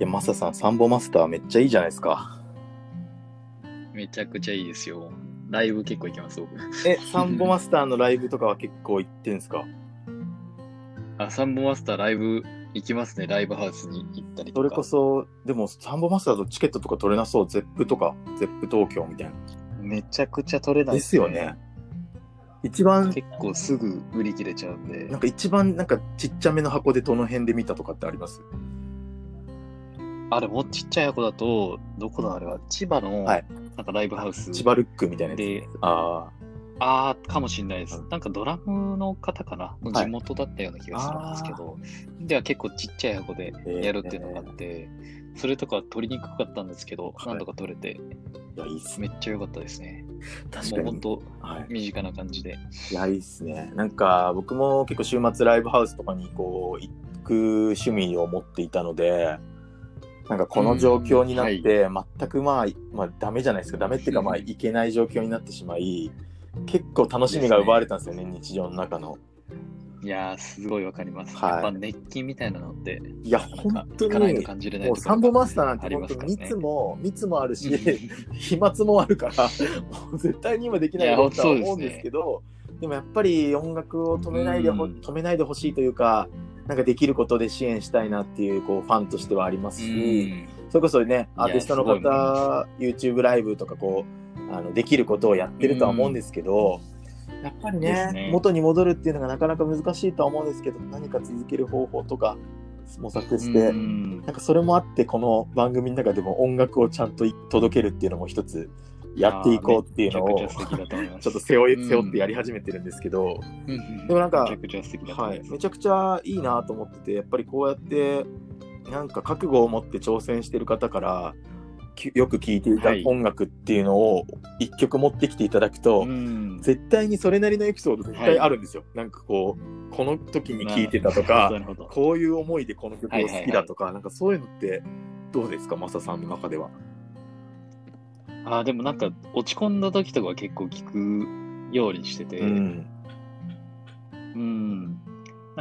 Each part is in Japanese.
いやマサさん、サンボマスターめっちゃいいじゃないですか。めちゃくちゃいいですよ。ライブ結構行きます僕。サンボマスターのライブとかは結構行ってんすか？サンボマスターライブ行きますね。ライブハウスに行ったりとか。それこそでもサンボマスターとチケットとか取れなそう。ゼップとかゼップ東京みたいな。めちゃくちゃ取れないですよね。一番結構すぐ売り切れちゃうんで。なんか一番なんかちっちゃめの箱でどの辺で見たとかってあります？あれもちっちゃい箱だとどこだあれは千葉のなんかライブハウス、はい、千葉ルックみたいなやつ。あーかもしれないです。なんかドラムの方かな、地元だったような気がするんですけど、はい、では結構ちっちゃい箱でやるっていうのがあって、それとか取りにくかったんですけど、はい、なんとか取れて、いやいいっすね、めっちゃ良かったですね。確かにもう本当身近な感じで、はい、いやいいっすね。なんか僕も結構週末ライブハウスとかにこう行く趣味を持っていたので、なんかこの状況になって全くまあダメじゃないですか。ダメっていうかまあいけない状況になってしまい、結構楽しみが奪われたんですよね、日常の中の。いやーすごいわかります、はい、やっぱ熱気みたいなのっていや本当に感じれない。もうサンボマスターなんて本当に密もあるし飛沫もあるからもう絶対に今できないとは思うんですけど、でもやっぱり音楽を止めないでほしいというか、なんかできることで支援したいなっていう、こうファンとしてはありますし、それこそねアーティストの方 YouTube ライブとかこうできることをやってるとは思うんですけど、やっぱりね元に戻るっていうのがなかなか難しいとは思うんですけど、何か続ける方法とか模索して、なんかそれもあってこの番組の中でも音楽をちゃんと届けるっていうのも一つやっていこうっていうのをちょっと背負ってやり始めてるんですけど、でもなんかめちゃくちゃいいなと思ってて、やっぱりこうやってなんか覚悟を持って挑戦してる方からよく聴いていた音楽っていうのを一曲持ってきていただくと、はい、絶対にそれなりのエピソード絶対あるんですよ、はい、なんかこうこの時に聴いてたとかこういう思いでこの曲を好きだとか、はいはいはい、なんかそういうのってどうですかマサさんの中では？でもなんか落ち込んだ時とかは結構聞くようにしてて、なん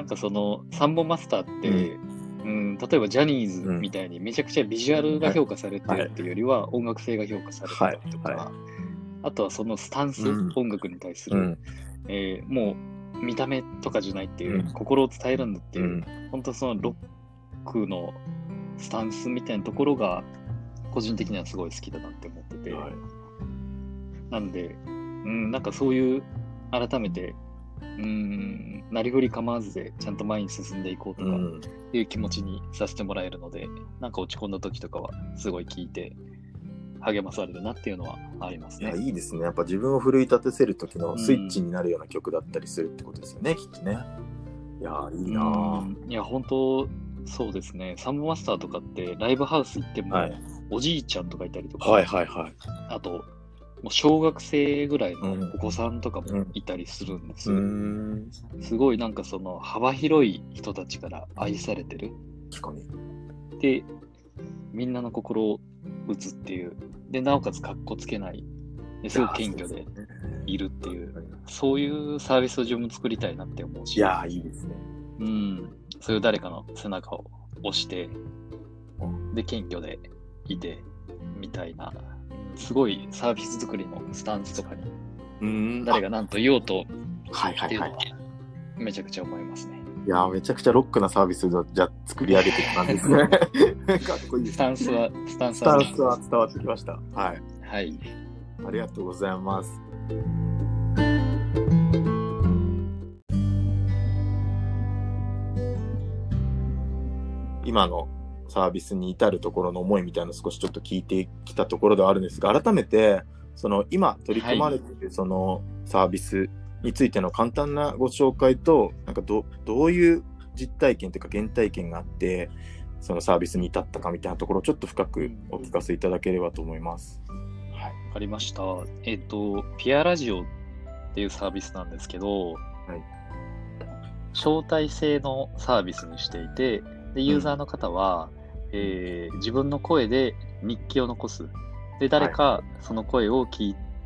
かそのサンボマスターって、例えばジャニーズみたいにめちゃくちゃビジュアルが評価されてるっていうよりは音楽性が評価されてるとか、あとはそのスタンス、音楽に対する、もう見た目とかじゃないっていう、心を伝えるんだっていう、本当そのロックのスタンスみたいなところが個人的にはすごい好きだなって思ってて、なんで、なんかそういう改めてなりふり構わずでちゃんと前に進んでいこうとかっていう気持ちにさせてもらえるので、なんか落ち込んだ時とかはすごい聞いて励まされるなっていうのはありますね。いやいいですね。やっぱ自分を奮い立てせる時のスイッチになるような曲だったりするってことですよね、きっとね。いやいいなぁ。いや本当そうですね。サンボマスターとかってライブハウス行っても、はい、おじいちゃんとかいたりとか、あともう小学生ぐらいのお子さんとかもいたりするんですよ、すごいなんかその幅広い人たちから愛されてる。確かに。でみんなの心を打つっていう、でなおかつかっこつけないですごく謙虚でいるっていう、そういうサービスを自分も作りたいなって思うし。いやいいですね。そういう誰かの背中を押して、で謙虚でいてみたいな、すごいサービス作りのスタンスとかに誰が何と言おうとっていうのはめちゃくちゃ思いますね。いやめちゃくちゃロックなサービスをじゃ作り上げてきたんですね。かっこいいですね。スタンスは伝わってきました。はい、ありがとうございます。今のサービスに至るところの思いみたいなの少しちょっと聞いてきたところではあるんですが、改めてその今取り組まれているそのサービスについての簡単なご紹介と、なんかどういう実体験というか原体験があってそのサービスに至ったかみたいなところをちょっと深くお聞かせいただければと思います。はい、分かりました。ピアラジオっていうサービスなんですけど、招待制のサービスにしていて、でユーザーの方は、自分の声で日記を残す。で誰かその声を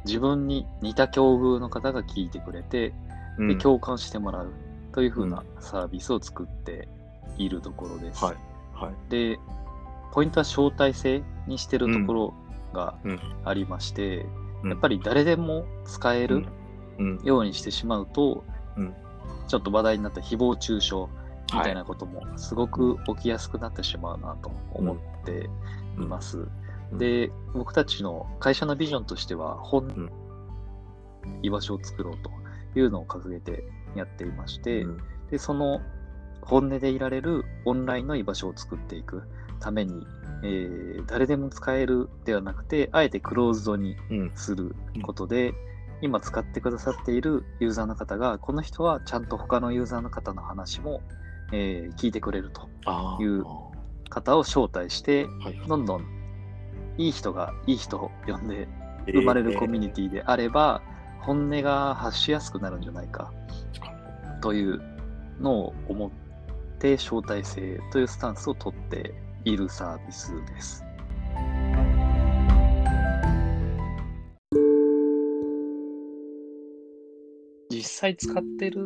自分に似た境遇の方が聞いてくれて、で共感してもらうという風なサービスを作っているところです。でポイントは招待制にしてるところがありまして、やっぱり誰でも使えるようにしてしまうと、ちょっと話題になった誹謗中傷みたいなこともすごく起きやすくなってしまうなと思っています。で、僕たちの会社のビジョンとしては、本の居場所を作ろうというのを掲げてやっていまして、でその本音でいられるオンラインの居場所を作っていくために、誰でも使えるではなくて、あえてクローズドにすることで、今使ってくださっているユーザーの方が、この人はちゃんと他のユーザーの方の話も、聞いてくれるという方を招待して、どんどんいい人がいい人を呼んで生まれるコミュニティであれば、本音が発しやすくなるんじゃないかというのを思って招待制というスタンスを取っているサービスです。実際使ってる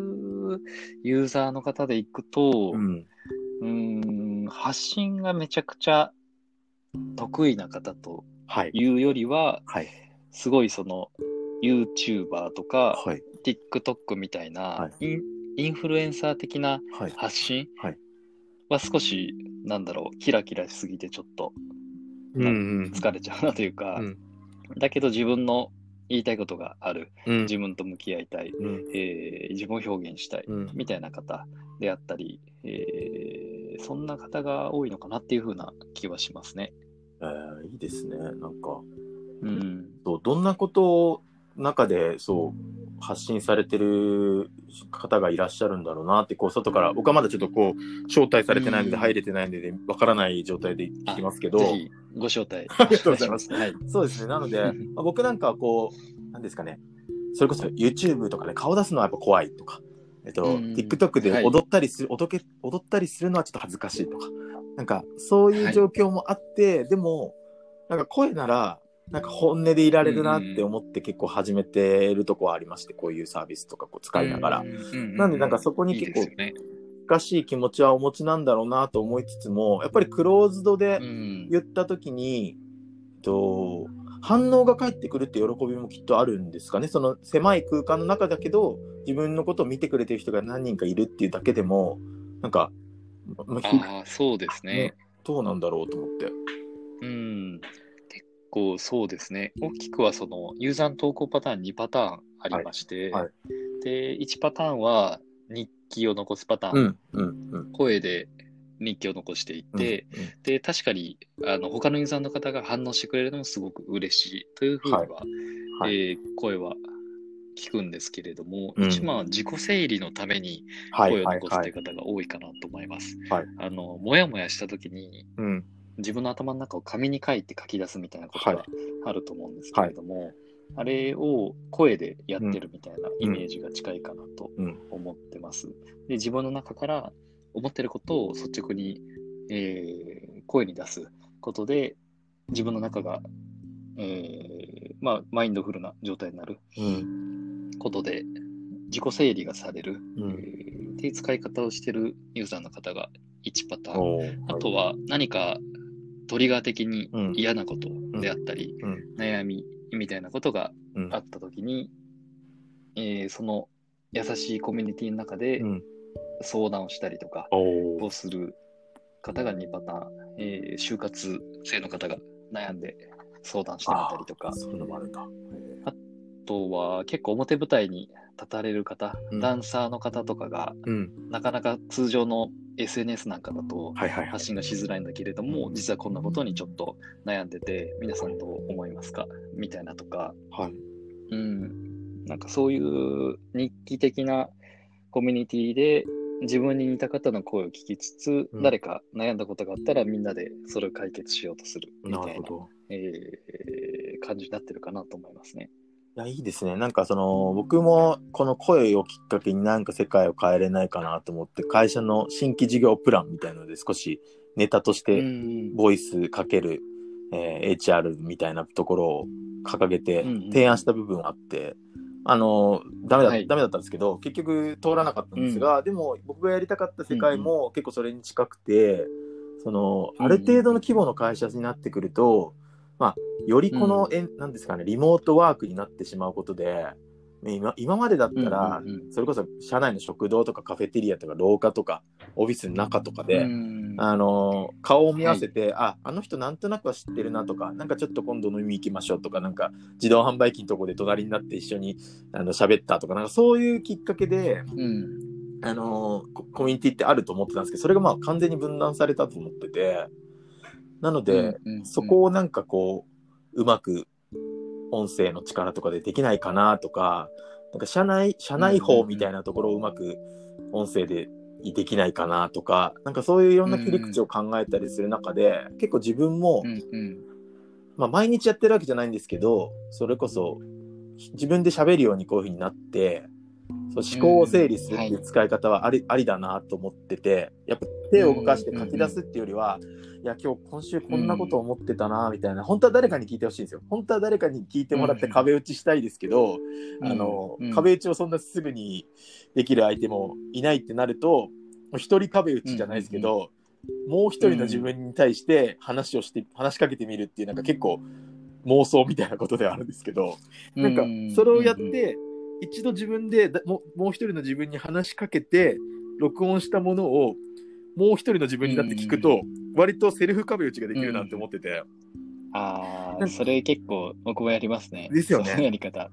ユーザーの方でいくと、発信がめちゃくちゃ得意な方というよりは、すごいその YouTuber とか、TikTok みたいな、インフルエンサー的な発信は少しなんだろう、キラキラしすぎてちょっと疲れちゃうなというか、だけど自分の言いたいことがある、自分と向き合いたい、自分を表現したいみたいな方であったり、そんな方が多いのかなっていう風な気はしますね。いいですね。なんか、どんなことを中でそう発信されてる方がいらっしゃるんだろうなって、こう外から、僕はまだちょっとこう招待されてないので入れてないのでわからない状態で聞きますけど、ぜひご招待ありがとうございます、そうですね。なので、僕なんかはこうなんですかね、それこそ YouTube とかで顔出すのはやっぱ怖いとか、TikTok で踊ったりするのはちょっと恥ずかしいとか、なんかそういう状況もあって、でもなんか声ならなんか本音でいられるなって思って結構始めてるとこはありまして、こういうサービスとかこう使いながら、なんでなんかそこに結構難しい気持ちはお持ちなんだろうなと思いつつも、やっぱりクローズドで言った時に、反応が返ってくるって喜びもきっとあるんですかね。その狭い空間の中だけど自分のことを見てくれてる人が何人かいるっていうだけでもなんか、そうですね。どうなんだろうと思って。こうそうですね、大きくはそのユーザーの投稿パターン2パターンありまして、で1パターンは日記を残すパターン、声で日記を残していて、で確かに他のユーザーの方が反応してくれるのもすごく嬉しいというふうには、声は聞くんですけれども、一番自己整理のために声を残すという方が多いかなと思います。もやもやした時に、自分の頭の中を紙に書いて書き出すみたいなことがあると思うんですけれども、あれを声でやってるみたいなイメージが近いかなと思ってます。で、自分の中から思ってることを率直に、声に出すことで自分の中が、マインドフルな状態になることで自己整理がされる、っていう使い方をしてるユーザーの方が1パターン、あとは何かトリガー的に嫌なことであったり、悩みみたいなことがあったときに、その優しいコミュニティの中で相談をしたりとかをする方が2パターン、就活生の方が悩んで相談してみたりとか、あとは結構表舞台に立たれる方、ダンサーの方とかが、なかなか通常の SNS なんかだと発信がしづらいんだけれども、実はこんなことにちょっと悩んでて、皆さんどう思いますかみたいなとか、なんかそういう日記的なコミュニティで自分に似た方の声を聞きつつ、誰か悩んだことがあったらみんなでそれを解決しようとするみたいな、感じになってるかなと思いますね。いいですね。なんかその僕もこの声をきっかけになんか世界を変えれないかなと思って、会社の新規事業プランみたいので少しネタとしてボイスかける、HR みたいなところを掲げて提案した部分があって、ダメだったんですけど、結局通らなかったんですが、でも僕がやりたかった世界も結構それに近くて、そのある程度の規模の会社になってくると、まあ、よりこの、なんですかね、リモートワークになってしまうことで、今までだったら、それこそ社内の食堂とかカフェテリアとか廊下とかオフィスの中とかで、顔を見合わせて、あの人なんとなくは知ってるなとか、なんかちょっと今度飲み行きましょうとか、なんか自動販売機のとこで隣になって一緒に喋ったとか、なんかそういうきっかけで、コミュニティってあると思ってたんですけど、それがまあ完全に分断されたと思ってて、なので、そこをなんかこううまく音声の力とかでできないかなとか、なんか社内法みたいなところをうまく音声でできないかなとか、なんかそういういろんな切り口を考えたりする中で、結構自分も、まあ毎日やってるわけじゃないんですけど、それこそ自分で喋るようにこういう風になって、そう思考を整理するっていう使い方はありだなと思ってて、やっぱ手を動かして書き出すっていうよりは、いや今週こんなこと思ってたなみたいな、本当は誰かに聞いてほしいんですよ。本当は誰かに聞いてもらって壁打ちしたいですけど、壁打ちをそんなすぐにできる相手もいないってなると、一人壁打ちじゃないですけど、もう一人の自分に対して話しかけてみるっていう、なんか結構妄想みたいなことではあるんですけど、なんかそれをやって、一度自分でもう一人の自分に話しかけて録音したものをもう一人の自分になって聞くと、割とセルフ壁打ちができるなって思ってて、それ結構僕もやりますね。ですよね、そのやり方。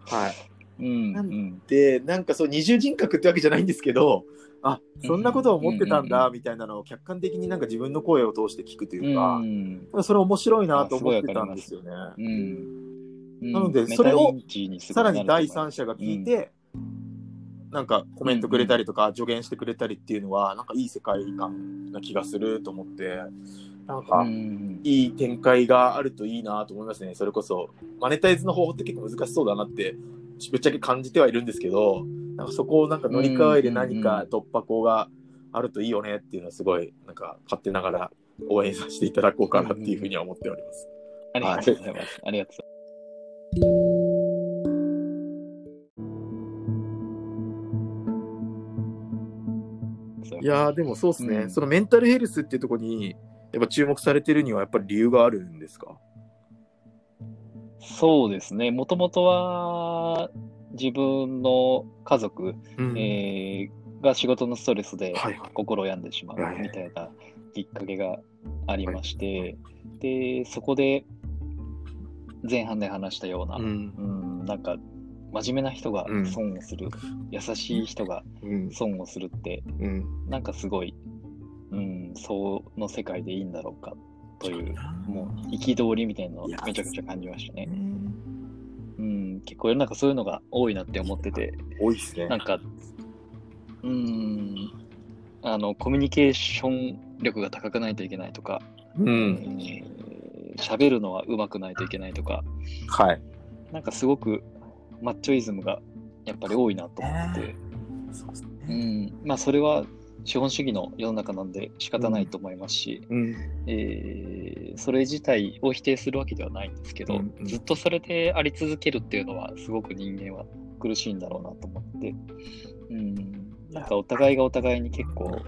なんでなんかそう二重人格ってわけじゃないんですけど、そんなことを思ってたんだみたいなのを客観的になんか自分の声を通して聞くというか、それ面白いなと思ってたんですよね。なのでそれをさらに第三者が聞いて、なんかコメントくれたりとか助言してくれたりっていうのは、なんかいい世界観な気がすると思って、なんかいい展開があるといいなと思いますね。それこそマネタイズの方法って結構難しそうだなってぶっちゃけ感じてはいるんですけど、なんかそこをなんか乗り換えで何か突破口があるといいよねっていうのは、すごいなんか勝手ながら応援させていただこうかなっていうふうには思っております。ありがとうございます。ありがとうございます。いやでもそうですね、そのメンタルヘルスっていうところにやっぱ注目されてるにはやっぱり理由があるんですか？そうですね、もともとは自分の家族、が仕事のストレスで心を病んでしまうみたいなきっかけがありまして、でそこで前半で話したような、なんか真面目な人が損をする、優しい人が損をするって、なんかすごい、その世界でいいんだろうかという、もう憤りみたいなのをめちゃくちゃ感じましたね。結構世の中そういうのが多いなって思ってて、多いですね。なんかコミュニケーション力が高くないといけないとか、喋るのは上手くないといけないとか、なんかすごくマッチョイズムがやっぱり多いなと思って、まあそれは資本主義の世の中なんで仕方ないと思いますし、それ自体を否定するわけではないんですけど、ずっとそれであり続けるっていうのはすごく人間は苦しいんだろうなと思って、なんかお互いがお互いに結構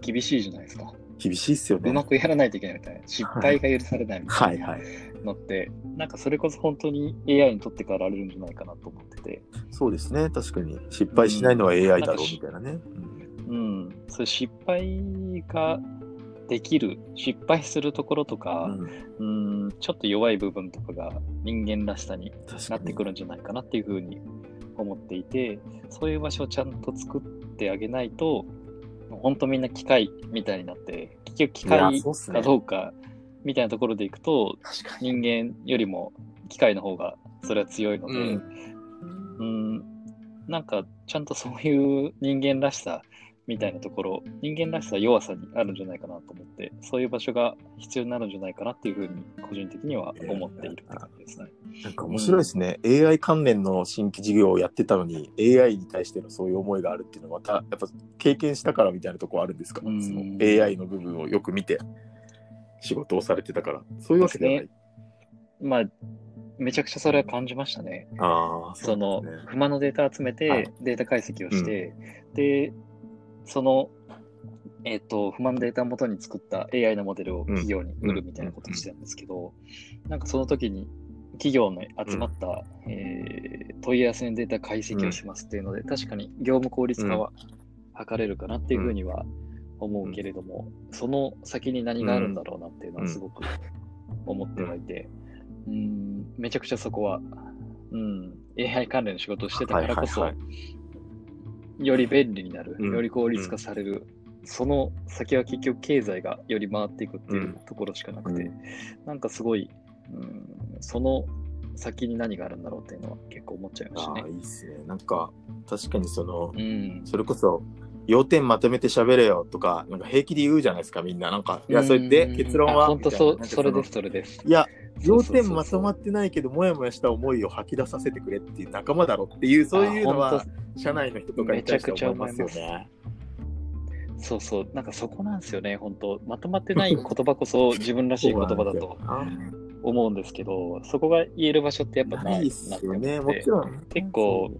厳しいじゃないですか。厳しいっすよね。うまくやらないといけないみたいな、失敗が許されないみたいなのって、なんかそれこそ本当に AI にとってからあれるんじゃないかなと思ってて。そうですね、確かに失敗しないのは AI だろうみたいなね。それ失敗ができる、失敗するところとか、ちょっと弱い部分とかが人間らしさになってくるんじゃないかなっていうふうに思っていて、そういう場所をちゃんと作ってあげないと、本当みんな機械みたいになって、結局機械かどうかみたいなところでいくと、人間よりも機械の方がそれは強いので、なんかちゃんとそういう人間らしさみたいなところ、人間らしさ弱さにあるんじゃないかなと思って、そういう場所が必要になるんじゃないかなっていうふうに個人的には思っているって感じですね。なんか面白いですね、AI 関連の新規事業をやってたのに AI に対してのそういう思いがあるっていうのは、またやっぱ経験したからみたいなところあるんですか？その AI の部分をよく見て仕事をされてたから、そういうわけではないですね。まあめちゃくちゃそれは感じましたね。そうですね、その不満のデータ集めてデータ解析をして、でその不満データを元に作った AI のモデルを企業に売るみたいなことをしてるんですけど、なんかその時に企業の集まった、問い合わせのデータ解析をしますっていうので、確かに業務効率化は図れるかなっていうふうには思うけれども、その先に何があるんだろうなっていうのはすごく思ってはいて、めちゃくちゃそこは、AI 関連の仕事をしてたからこそ、より便利になる、より効率化される、その先は結局経済がより回っていくっていうところしかなくて、なんかすごい、その先に何があるんだろうっていうのは結構思っちゃいましたね。ああ、いいっすね。なんか確かにその、それこそ要点まとめて喋れよとか、なんか平気で言うじゃないですか、みんな。なんか、いや、それで結論は。本当それです。いや、要点まとまってないけど、もやもやした思いを吐き出させてくれっていう仲間だろっていう、そういうのは、社内の人とかに対して思いますよね。そうそう、なんかそこなんですよね、本当。まとまってない言葉こそ自分らしい言葉だと思うんですけど、そこが言える場所ってやっぱないですよね、もちろん。結構、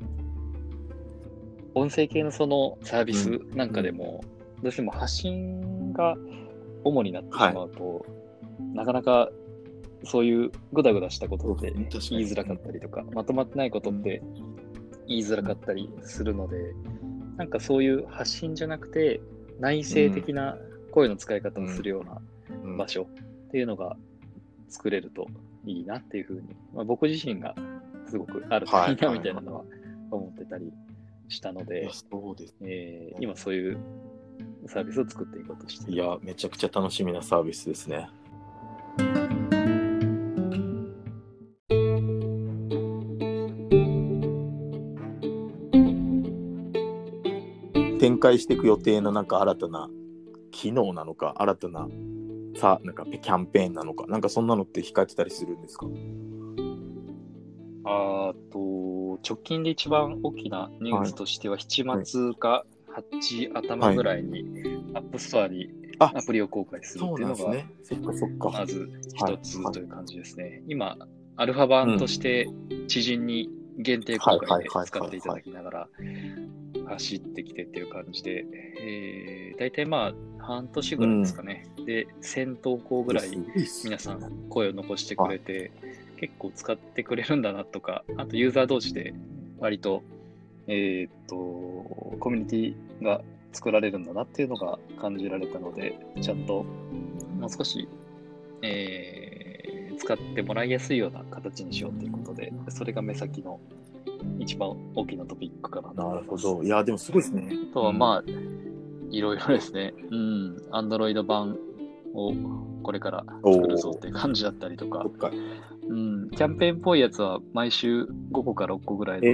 音声系のそのサービスなんかでも、どうしても発信が主になってしまうと、なかなかそういうグダグダしたことって言いづらかったりとか、まとまってないことって言いづらかったりするので、なんかそういう発信じゃなくて、内省的な声の使い方をするような場所っていうのが作れるといいなっていうふうに、僕自身がすごくあるといいなみたいなのは思ってたりしたので、今そういうサービスを作っていこうとしている。いや、めちゃくちゃ楽しみなサービスですね。展開していく予定のなんか新たな機能なのか、新たなさ、なんかキャンペーンなのか、なんかそんなのって控えてたりするんですか？直近で一番大きなニュースとしては、7月か8頭ぐらいにアップストアにアプリを公開するっていうのがまず一つという感じですね。今アルファ版として知人に限定公開で使っていただきながら走ってきてっていう感じで、大体まあ半年ぐらいですかね、で1000投稿ぐらい皆さん声を残してくれて、結構使ってくれるんだなとか、あとユーザー同士で割と、コミュニティが作られるんだなっていうのが感じられたので、ちゃんともう少し、使ってもらいやすいような形にしようということで、それが目先の一番大きなトピックかなと思います。なるほど。いや、でもすごいですね。あとはまあ、いろいろですね。Android 版をこれから作るぞっていう感じだったりとか、キャンペーンっぽいやつは毎週5個か6個ぐらいどん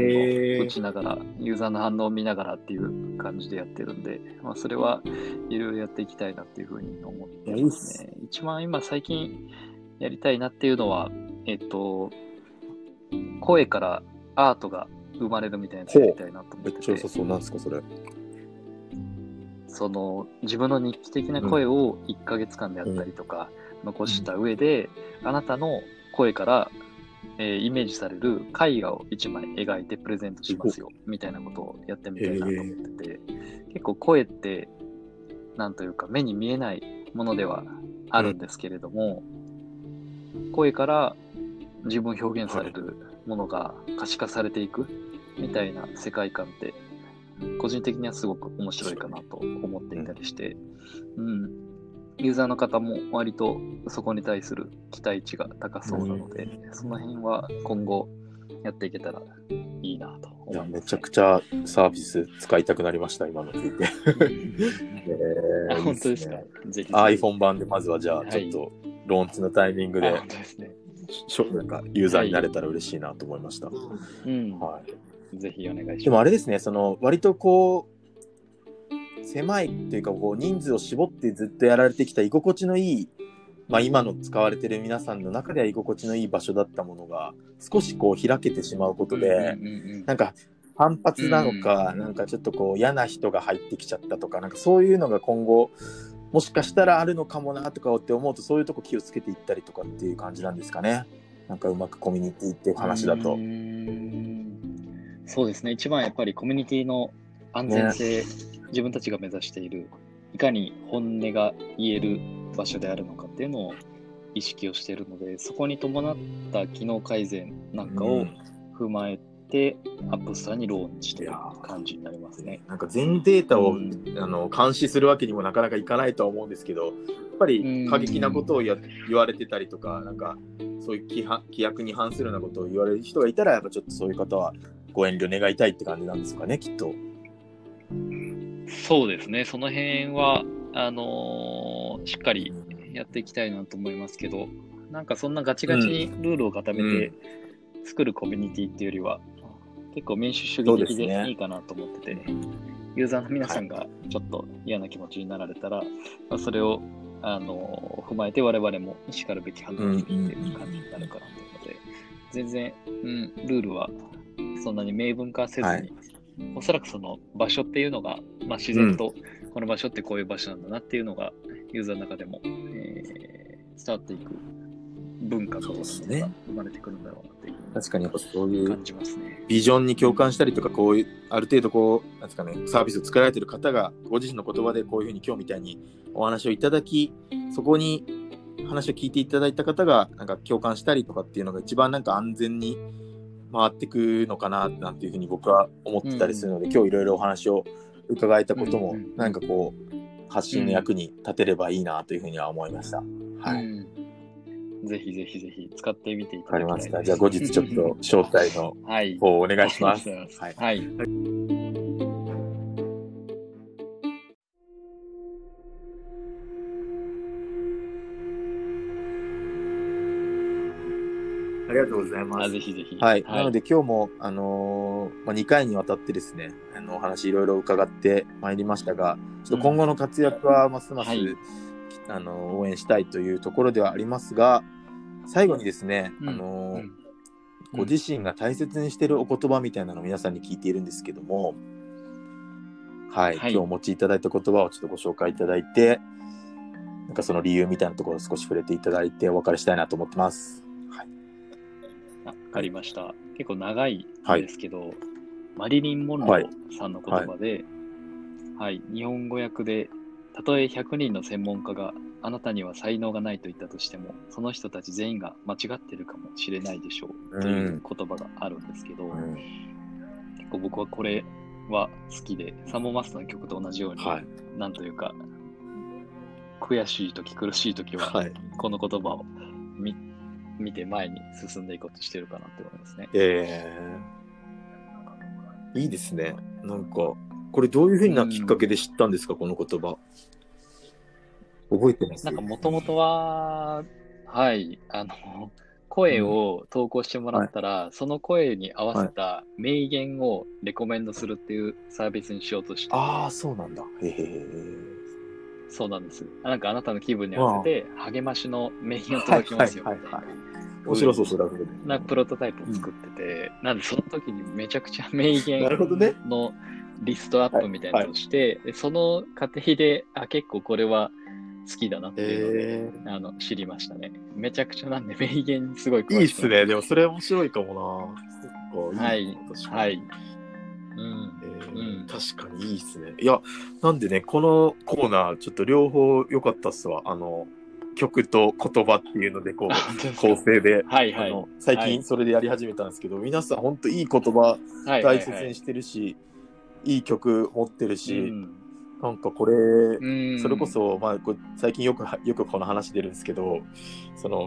どん打ちながら、ユーザーの反応を見ながらっていう感じでやってるんで、まあ、それはいろいろやっていきたいなっていうふうに思ってますね。一番今最近やりたいなっていうのは、声からアートが生まれるみたいなやつやりたいなと思ってて。めっちゃ良さそうなんですか、それ。その自分の日記的な声を1ヶ月間であったりとか残した上で、あなたの声から、イメージされる絵画を1枚描いてプレゼントしますよみたいなことをやってみたいなと思ってて、結構声ってなんというか目に見えないものではあるんですけれども、声から自分を表現されるものが可視化されていくみたいな世界観って個人的にはすごく面白いかなと思っていたりして、ユーザーの方も割とそこに対する期待値が高そうなので、その辺は今後やっていけたらいいなと思いますね。めちゃくちゃサービス使いたくなりました、今の聞いて。本当ですか。ぜひ iPhone 版でまずはじゃあちょっとローンチのタイミングで、本当ですね、なんかユーザーになれたら嬉しいなと思いました。ぜひお願いします。でもあれですね、その割とこう狭いというか、こう人数を絞ってずっとやられてきた居心地のいい、まあ、今の使われてる皆さんの中では居心地のいい場所だったものが少しこう開けてしまうことで、なんか反発なのか、なんかちょっとこう嫌な人が入ってきちゃったとか、なんかそういうのが今後もしかしたらあるのかもなとかって思うと、そういうとこ気をつけていったりとかっていう感じなんですかね。なんかうまくコミュニティっていう話だと。そうですね、一番やっぱりコミュニティの安全性、自分たちが目指しているいかに本音が言える場所であるのかっていうのを意識をしているので、そこに伴った機能改善なんかを踏まえて、アップスターにローンしている感じになりますね。なんか全データを、監視するわけにもなかなかいかないとは思うんですけど、やっぱり過激なことを言われてたりとか、なんかそういう規約に反するようなことを言われる人がいたら、やっぱちょっとそういう方はご遠慮願いたいって感じなんですかね、きっと。そうですね、その辺はしっかりやっていきたいなと思いますけど、なんかそんなガチガチにルールを固めて作るコミュニティっていうよりは、結構民主主義的でいいかなと思ってて、ね、ユーザーの皆さんがちょっと嫌な気持ちになられたら、それを踏まえて我々もしかるべき判断をしている感じになるかなと思うので、全然、ルールはそんなに明文化せずに、おそらくその場所っていうのが、自然とこの場所ってこういう場所なんだなっていうのがユーザーの中でも、伝わっていく文化として生まれてくるんだろうなっていう、確かにそういう感じますね。ビジョンに共感したりとか、こういうある程度こうなんですかね、サービスを作られている方がご自身の言葉でこういうふうに今日みたいにお話をいただき、そこに話を聞いていただいた方がなんか共感したりとかっていうのが一番なんか安全に回ってくのかななんていうふうに僕は思ってたりするので、今日いろいろお話を伺えたことも、なんかこう発信の役に立てればいいなというふうには思いました。ぜひぜひぜひ使ってみていただきたいです。わかりました。じゃあ後日ちょっと招待の方をお願いします。はい。ありがとうございます。ぜひぜひ。なので今日も、2回にわたってですね、お話いろいろ伺ってまいりましたが、ちょっと今後の活躍はますます、応援したいというところではありますが、最後にですね、ご自身が大切にしているお言葉みたいなのを皆さんに聞いているんですけども、今日お持ちいただいた言葉をちょっとご紹介いただいて、なんかその理由みたいなところを少し触れていただいてお別れしたいなと思ってます。わかりました。結構長いですけど、マリリン・モンローさんの言葉で、日本語訳で、たとえ100人の専門家があなたには才能がないと言ったとしても、その人たち全員が間違ってるかもしれないでしょうという言葉があるんですけど、結構僕はこれは好きで、サンボマスターの曲と同じように、なんというか、悔しいとき苦しいときは、この言葉を見て前に進んでいこうとしてるかなって思いますね。いいですね。なんかこれどういうふうなきっかけで知ったんですか、この言葉覚えてます？なんかもともとは声を投稿してもらったら、その声に合わせた名言をレコメンドするっていうサービスにしようとして、そうなんだ。そうなんです。なんかあなたの気分に合わせて励ましの名言を届きますよみたいな。面白そう、それはそれで。なんかプロトタイプを作ってて、なんでその時にめちゃくちゃ名言のリストアップみたいなのをして、その過程で結構これは好きだなっていうので、知りましたね。めちゃくちゃなんで名言にすごい詳しくなって。いいですね。でもそれ面白いかもな。はい。確かにいいですね。いや、なんでね、このコーナーちょっと両方良かったっすわ。曲と言葉っていうのでこう構成で、最近それでやり始めたんですけど、皆さん本当いい言葉大切にしてるし、いい曲持ってるし、なんかこれそれこそ、最近よくこの話出るんですけど、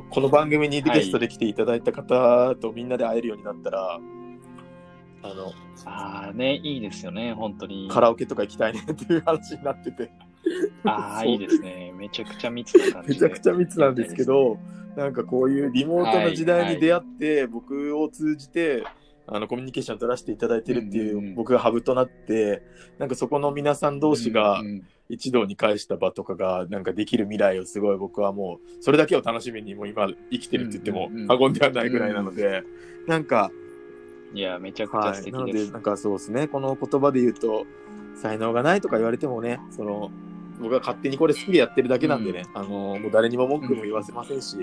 この番組にゲストで来ていただいた方とみんなで会えるようになったら、いいですよね、本当に。カラオケとか行きたいねっていう話になってて。いいですね。めちゃくちゃ密な感じで。めちゃくちゃ密なんですけど、なんかこういうリモートの時代に出会って、僕を通じて、コミュニケーションを取らせていただいてるっていう、僕がハブとなって、なんかそこの皆さん同士が一堂に会した場とかが、なんかできる未来をすごい僕はもう、それだけを楽しみにもう今生きてるって言っても過言ではないぐらいなので、なんか、いや、めちゃくちゃ素敵です。なので、なんかそうですね、この言葉で言うと、才能がないとか言われてもね、僕が勝手にこれ好きでやってるだけなんでね、もう誰にも文句も言わせませんし、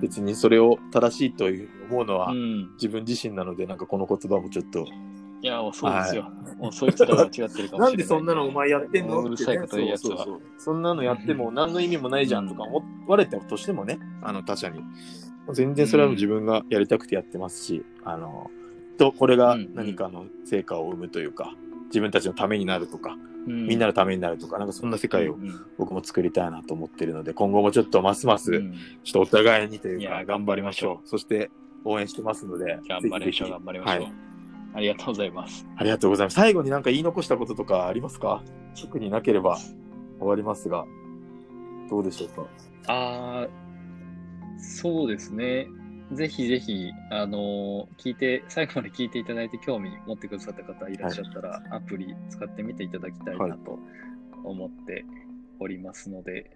別にそれを正しいという思うのは自分自身なので、なんかこの言葉もちょっといや、そうですよ。はい、もうそいつらは違ってるかもしれない。なんでそんなのお前やってんのって、ね、うるさいこと言うやつは。そんなのやっても何の意味もないじゃんとか思われたとしてもね、他者に。全然それは自分がやりたくてやってますし、これが何かの成果を生むというか、自分たちのためになるとか、みんなのためになるとか、なんかそんな世界を僕も作りたいなと思ってるので、今後もちょっとますます、ちょっとお互いにというか、頑張りましょう。そして応援してますので、頑張りましょう、頑張りましょう。はいありがとうございます。ありがとうございます。最後に何か言い残したこととかありますか？特になければ終わりますが、どうでしょうか？そうですね。ぜひぜひ、最後まで聞いていただいて興味持ってくださった方いらっしゃったら、はい、アプリ使ってみていただきたいなと思っておりますので、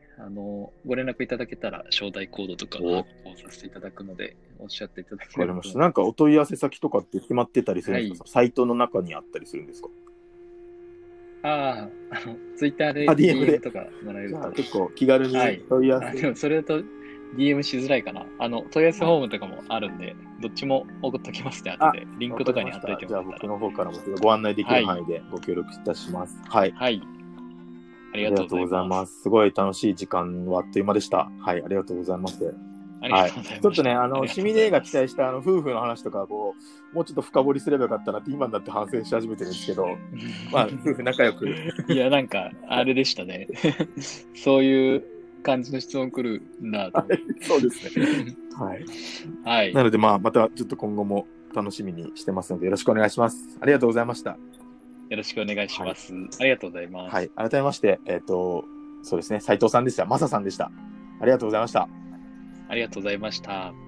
ご連絡いただけたら招待コードとかを発行させていただくのでおっしゃっていただければと思います。わかりました。なんかお問い合わせ先とかって決まってたりするんですか、はい、サイトの中にあったりするんですか？ツイッターで DM とかもらえると結構気軽に問い合わせ、はい、でもそれだと DM しづらいかな。問い合わせフォームとかもあるんで、どっちも送っときますね。後でリンクとかに貼っといてもらったら、じゃあ僕の方からもご案内できる範囲でご協力いたします。はい、はいはいありがとうございます。すごい楽しい時間はあっという間でした。はい、ありがとうございます。はい、ちょっとね、シミネーが期待した夫婦の話とかこう、もうちょっと深掘りすればよかったなって今になって反省し始めてるんですけど、まあ夫婦仲良く。いやなんかあれでしたね。そういう感じの質問来るんだと、はい。そうですね。はい。はい。なのでまたちょっと今後も楽しみにしてますのでよろしくお願いします。ありがとうございました。よろしくお願いします、はい。ありがとうございます。はい、改めまして、そうですね、斉藤さんでした。マサさんでした。ありがとうございました。ありがとうございました。